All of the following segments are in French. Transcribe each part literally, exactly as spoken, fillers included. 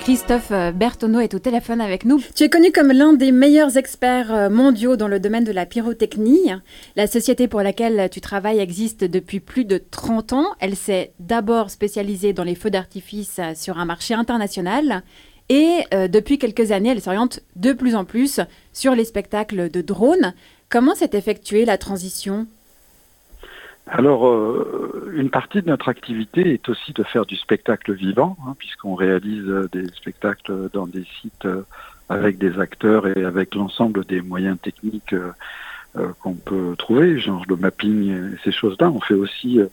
Christophe Berthonneau est au téléphone avec nous. Tu es connu comme l'un des meilleurs experts mondiaux dans le domaine de la pyrotechnie. La société pour laquelle tu travailles existe depuis plus de trente ans. Elle s'est d'abord spécialisée dans les feux d'artifice sur un marché international. Et euh, depuis quelques années, elle s'oriente de plus en plus sur les spectacles de drones. Comment s'est effectuée la transition ? Alors, euh, une partie de notre activité est aussi de faire du spectacle vivant, hein, puisqu'on réalise des spectacles dans des sites euh, avec des acteurs et avec l'ensemble des moyens techniques euh, euh, qu'on peut trouver, genre le mapping, et ces choses-là. On fait aussi euh,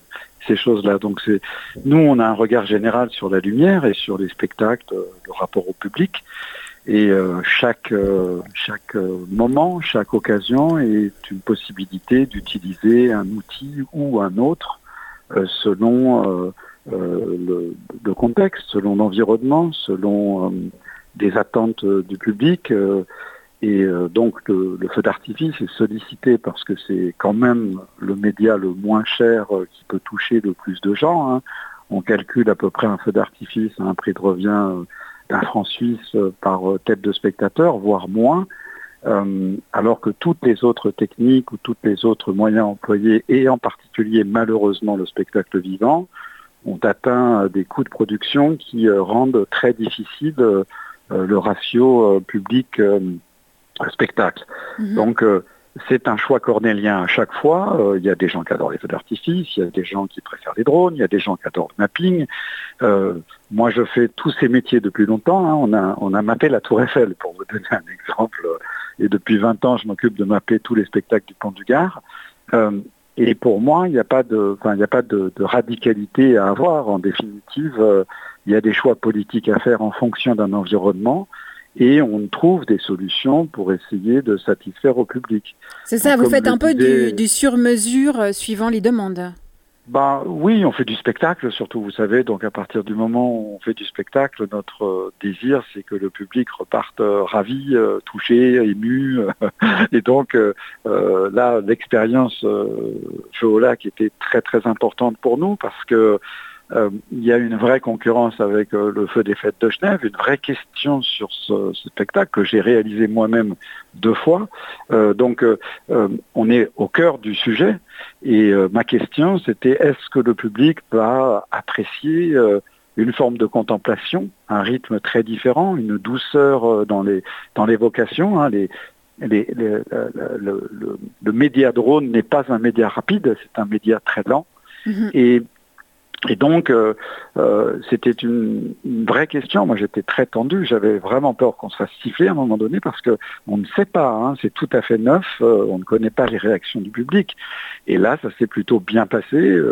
ces choses-là. Donc, c'est nous, on a un regard général sur la lumière et sur les spectacles, euh, le rapport au public. Et euh, chaque euh, chaque euh, moment, chaque occasion est une possibilité d'utiliser un outil ou un autre euh, selon euh, euh, le, le contexte, selon l'environnement, selon euh, des attentes euh, du public. Euh, et euh, donc le, le feu d'artifice est sollicité parce que c'est quand même le média le moins cher euh, qui peut toucher le plus de gens, hein. On calcule à peu près un feu d'artifice à un prix de revient euh, d'un franc suisse par tête de spectateur, voire moins, euh, alors que toutes les autres techniques ou tous les autres moyens employés, et en particulier malheureusement le spectacle vivant, ont atteint des coûts de production qui euh, rendent très difficile euh, le ratio euh, public-spectacle. Euh, mmh. Donc euh, c'est un choix cornélien à chaque fois. Il euh, y a des gens qui adorent les feux d'artifice, il y a des gens qui préfèrent les drones, il y a des gens qui adorent le mapping. Euh, moi, je fais tous ces métiers depuis longtemps. Hein. On a, on a mappé la Tour Eiffel, pour vous donner un exemple. Et depuis vingt ans, je m'occupe de mapper tous les spectacles du Pont du Gard. Euh, et pour moi, il n'y a pas de, enfin, il n'y a pas de, de radicalité à avoir. En définitive, euh, il y a des choix politiques à faire en fonction d'un environnement. Et on trouve des solutions pour essayer de satisfaire au public. C'est ça, donc, vous faites un peu des... du, du sur-mesure euh, suivant les demandes. Bah, oui, on fait du spectacle surtout, vous savez. Donc à partir du moment où on fait du spectacle, notre euh, désir, c'est que le public reparte euh, ravi, euh, touché, ému. Euh, et donc euh, euh, là, l'expérience euh, Feu Ô Lac était très très importante pour nous parce que Il euh, y a une vraie concurrence avec euh, le Feu des Fêtes de Genève, une vraie question sur ce, ce spectacle que j'ai réalisé moi-même deux fois. Euh, donc euh, euh, on est au cœur du sujet et euh, ma question c'était est-ce que le public va apprécier euh, une forme de contemplation, un rythme très différent, une douceur euh, dans les dans l'évocation, hein, les Les, les, euh, le, le, le média drone n'est pas un média rapide, c'est un média très lent. Mmh. Et Et donc, euh, euh, c'était une, une vraie question. Moi, j'étais très tendu. J'avais vraiment peur qu'on se fasse siffler à un moment donné parce que on ne sait pas. Hein, c'est tout à fait neuf. Euh, on ne connaît pas les réactions du public. Et là, ça s'est plutôt bien passé. Euh,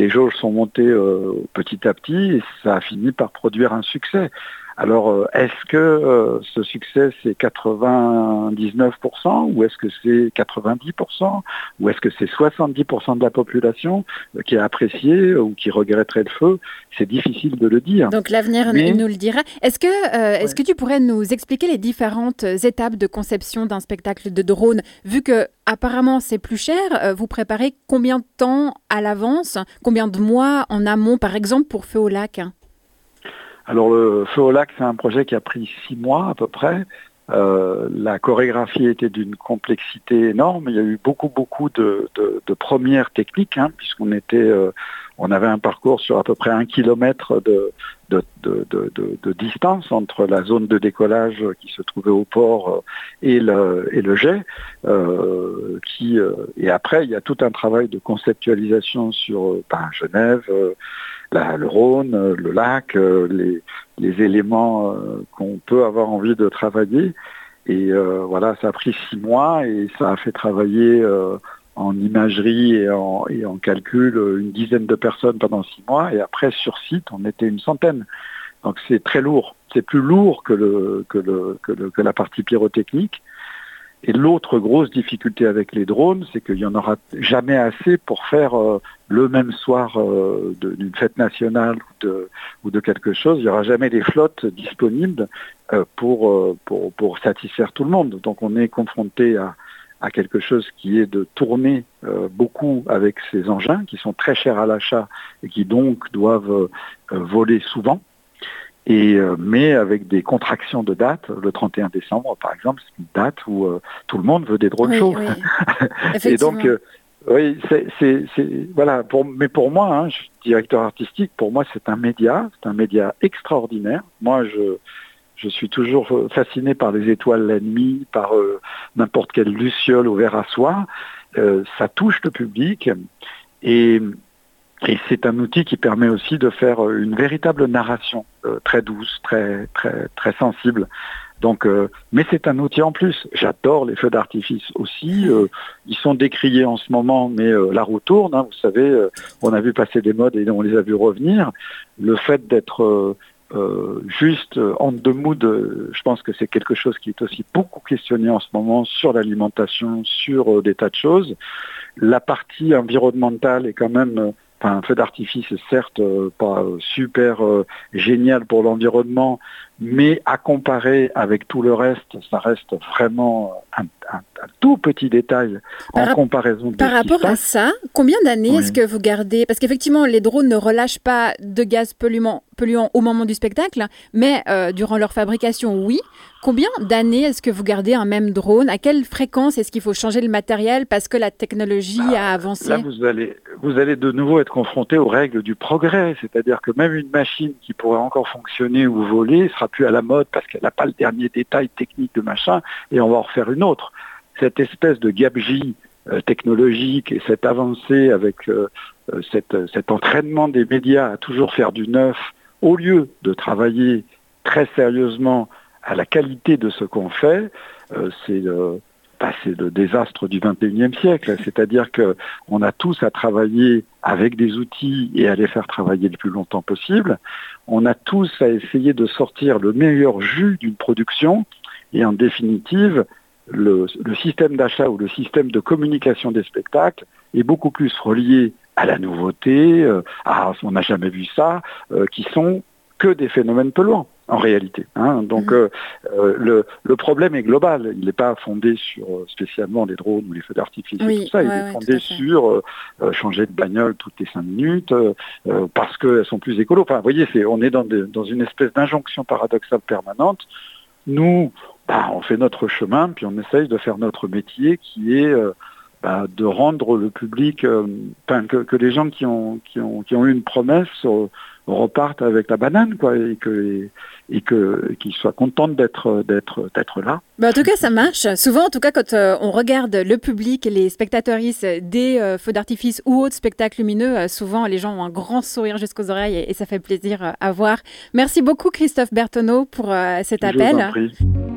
les jauges sont montées euh, petit à petit et ça a fini par produire un succès. Alors, est-ce que euh, ce succès, c'est quatre-vingt-dix-neuf pour cent ou est-ce que c'est quatre-vingt-dix pour cent ou est-ce que c'est soixante-dix pour cent de la population qui a apprécié ou qui regretterait le feu? C'est difficile de le dire. Donc, l'avenir Mais... nous le dira. Est-ce que, euh, est-ce ouais. que tu pourrais nous expliquer les différentes étapes de conception d'un spectacle de drone? Vu que, apparemment, c'est plus cher, vous préparez combien de temps à l'avance? Combien de mois en amont, par exemple, pour Feu Ô Lac? Alors le Feu Ô Lac, c'est un projet qui a pris six mois à peu près. Euh, la chorégraphie était d'une complexité énorme. Il y a eu beaucoup, beaucoup de, de, de premières techniques, hein, puisqu'on était, euh, on avait un parcours sur à peu près un kilomètre de, de, de, de, de, de distance entre la zone de décollage qui se trouvait au port et le, et le jet. Euh, qui, euh, et après, il y a tout un travail de conceptualisation sur ben, Genève. Euh, La, le Rhône, le lac, euh, les, les éléments euh, qu'on peut avoir envie de travailler. Et euh, voilà, ça a pris six mois et ça a fait travailler euh, en imagerie et en, et en calcul une dizaine de personnes pendant six mois. Et après, sur site, on était une centaine. Donc c'est très lourd. C'est plus lourd que, le, que, le, que, le, que la partie pyrotechnique. Et l'autre grosse difficulté avec les drones, c'est qu'il n'y en aura jamais assez pour faire euh, le même soir euh, de, d'une fête nationale ou de, ou de quelque chose. Il n'y aura jamais des flottes disponibles euh, pour, euh, pour, pour satisfaire tout le monde. Donc on est confronté à, à quelque chose qui est de tourner euh, beaucoup avec ces engins qui sont très chers à l'achat et qui donc doivent euh, voler souvent. Et, euh, mais avec des contractions de dates, le trente et un décembre par exemple, c'est une date où euh, tout le monde veut des drôles de choses. Oui, oui. Et donc, euh, oui, c'est, c'est, c'est voilà. Pour, mais pour moi, hein, je suis directeur artistique. Pour moi, c'est un média, c'est un média extraordinaire. Moi, je, je suis toujours fasciné par les étoiles la nuit, par euh, n'importe quelle luciole au verre à soie. Euh, ça touche le public et Et c'est un outil qui permet aussi de faire une véritable narration euh, très douce, très très très sensible. Donc, euh, mais c'est un outil en plus. J'adore les feux d'artifice aussi. Euh, ils sont décriés en ce moment, mais euh, la roue tourne. Hein, vous savez, euh, on a vu passer des modes et on les a vus revenir. Le fait d'être euh, euh, juste euh, on the mood, euh, je pense que c'est quelque chose qui est aussi beaucoup questionné en ce moment sur l'alimentation, sur euh, des tas de choses. La partie environnementale est quand même euh, Enfin, un feu d'artifice est certes euh, pas super euh, génial pour l'environnement, mais à comparer avec tout le reste, ça reste vraiment un, un, un tout petit détail par en comparaison de Par rapport à ça, combien d'années oui. est-ce que vous gardez ? Parce qu'effectivement, les drones ne relâchent pas de gaz polluant, polluant au moment du spectacle, mais euh, durant leur fabrication, oui. Combien d'années est-ce que vous gardez un même drone ? À quelle fréquence est-ce qu'il faut changer le matériel parce que la technologie bah, a avancé ? Là, vous allez, vous allez de nouveau être confronté aux règles du progrès, c'est-à-dire que même une machine qui pourrait encore fonctionner ou voler sera plus à la mode parce qu'elle n'a pas le dernier détail technique de machin et on va en refaire une autre. Cette espèce de gabegie euh, technologique et cette avancée avec euh, cette, cet entraînement des médias à toujours faire du neuf au lieu de travailler très sérieusement à la qualité de ce qu'on fait, euh, c'est, le, bah, c'est le désastre du vingt et unième siècle. C'est-à-dire qu'on a tous à travailler avec des outils et à les faire travailler le plus longtemps possible. On a tous à essayer de sortir le meilleur jus d'une production et en définitive, le, le système d'achat ou le système de communication des spectacles est beaucoup plus relié à la nouveauté, euh, à on n'a jamais vu ça, euh, qui sont que des phénomènes polluants en réalité. Hein. Donc euh, euh, le, le problème est global. Il n'est pas fondé sur euh, spécialement les drones ou les feux d'artifice oui, et tout ça. Il ouais, est ouais, fondé sur euh, changer de bagnole toutes les cinq minutes euh, euh, parce qu'elles sont plus écolo. Enfin, vous voyez, c'est, on est dans, des, dans une espèce d'injonction paradoxale permanente. Nous, bah, on fait notre chemin puis on essaye de faire notre métier qui est euh, bah, de rendre le public, euh, que, que les gens qui ont, qui ont, qui ont eu une promesse euh, repartent avec la banane, quoi, et que et que qu'ils soient contents d'être d'être d'être là. Bah en tout cas, ça marche. Souvent, en tout cas, quand euh, on regarde le public, les spectatrices des euh, feux d'artifice ou autres spectacles lumineux, euh, souvent les gens ont un grand sourire jusqu'aux oreilles et, et ça fait plaisir euh, à voir. Merci beaucoup, Christophe Berthonneau, pour euh, cet Je appel. Vous en prie.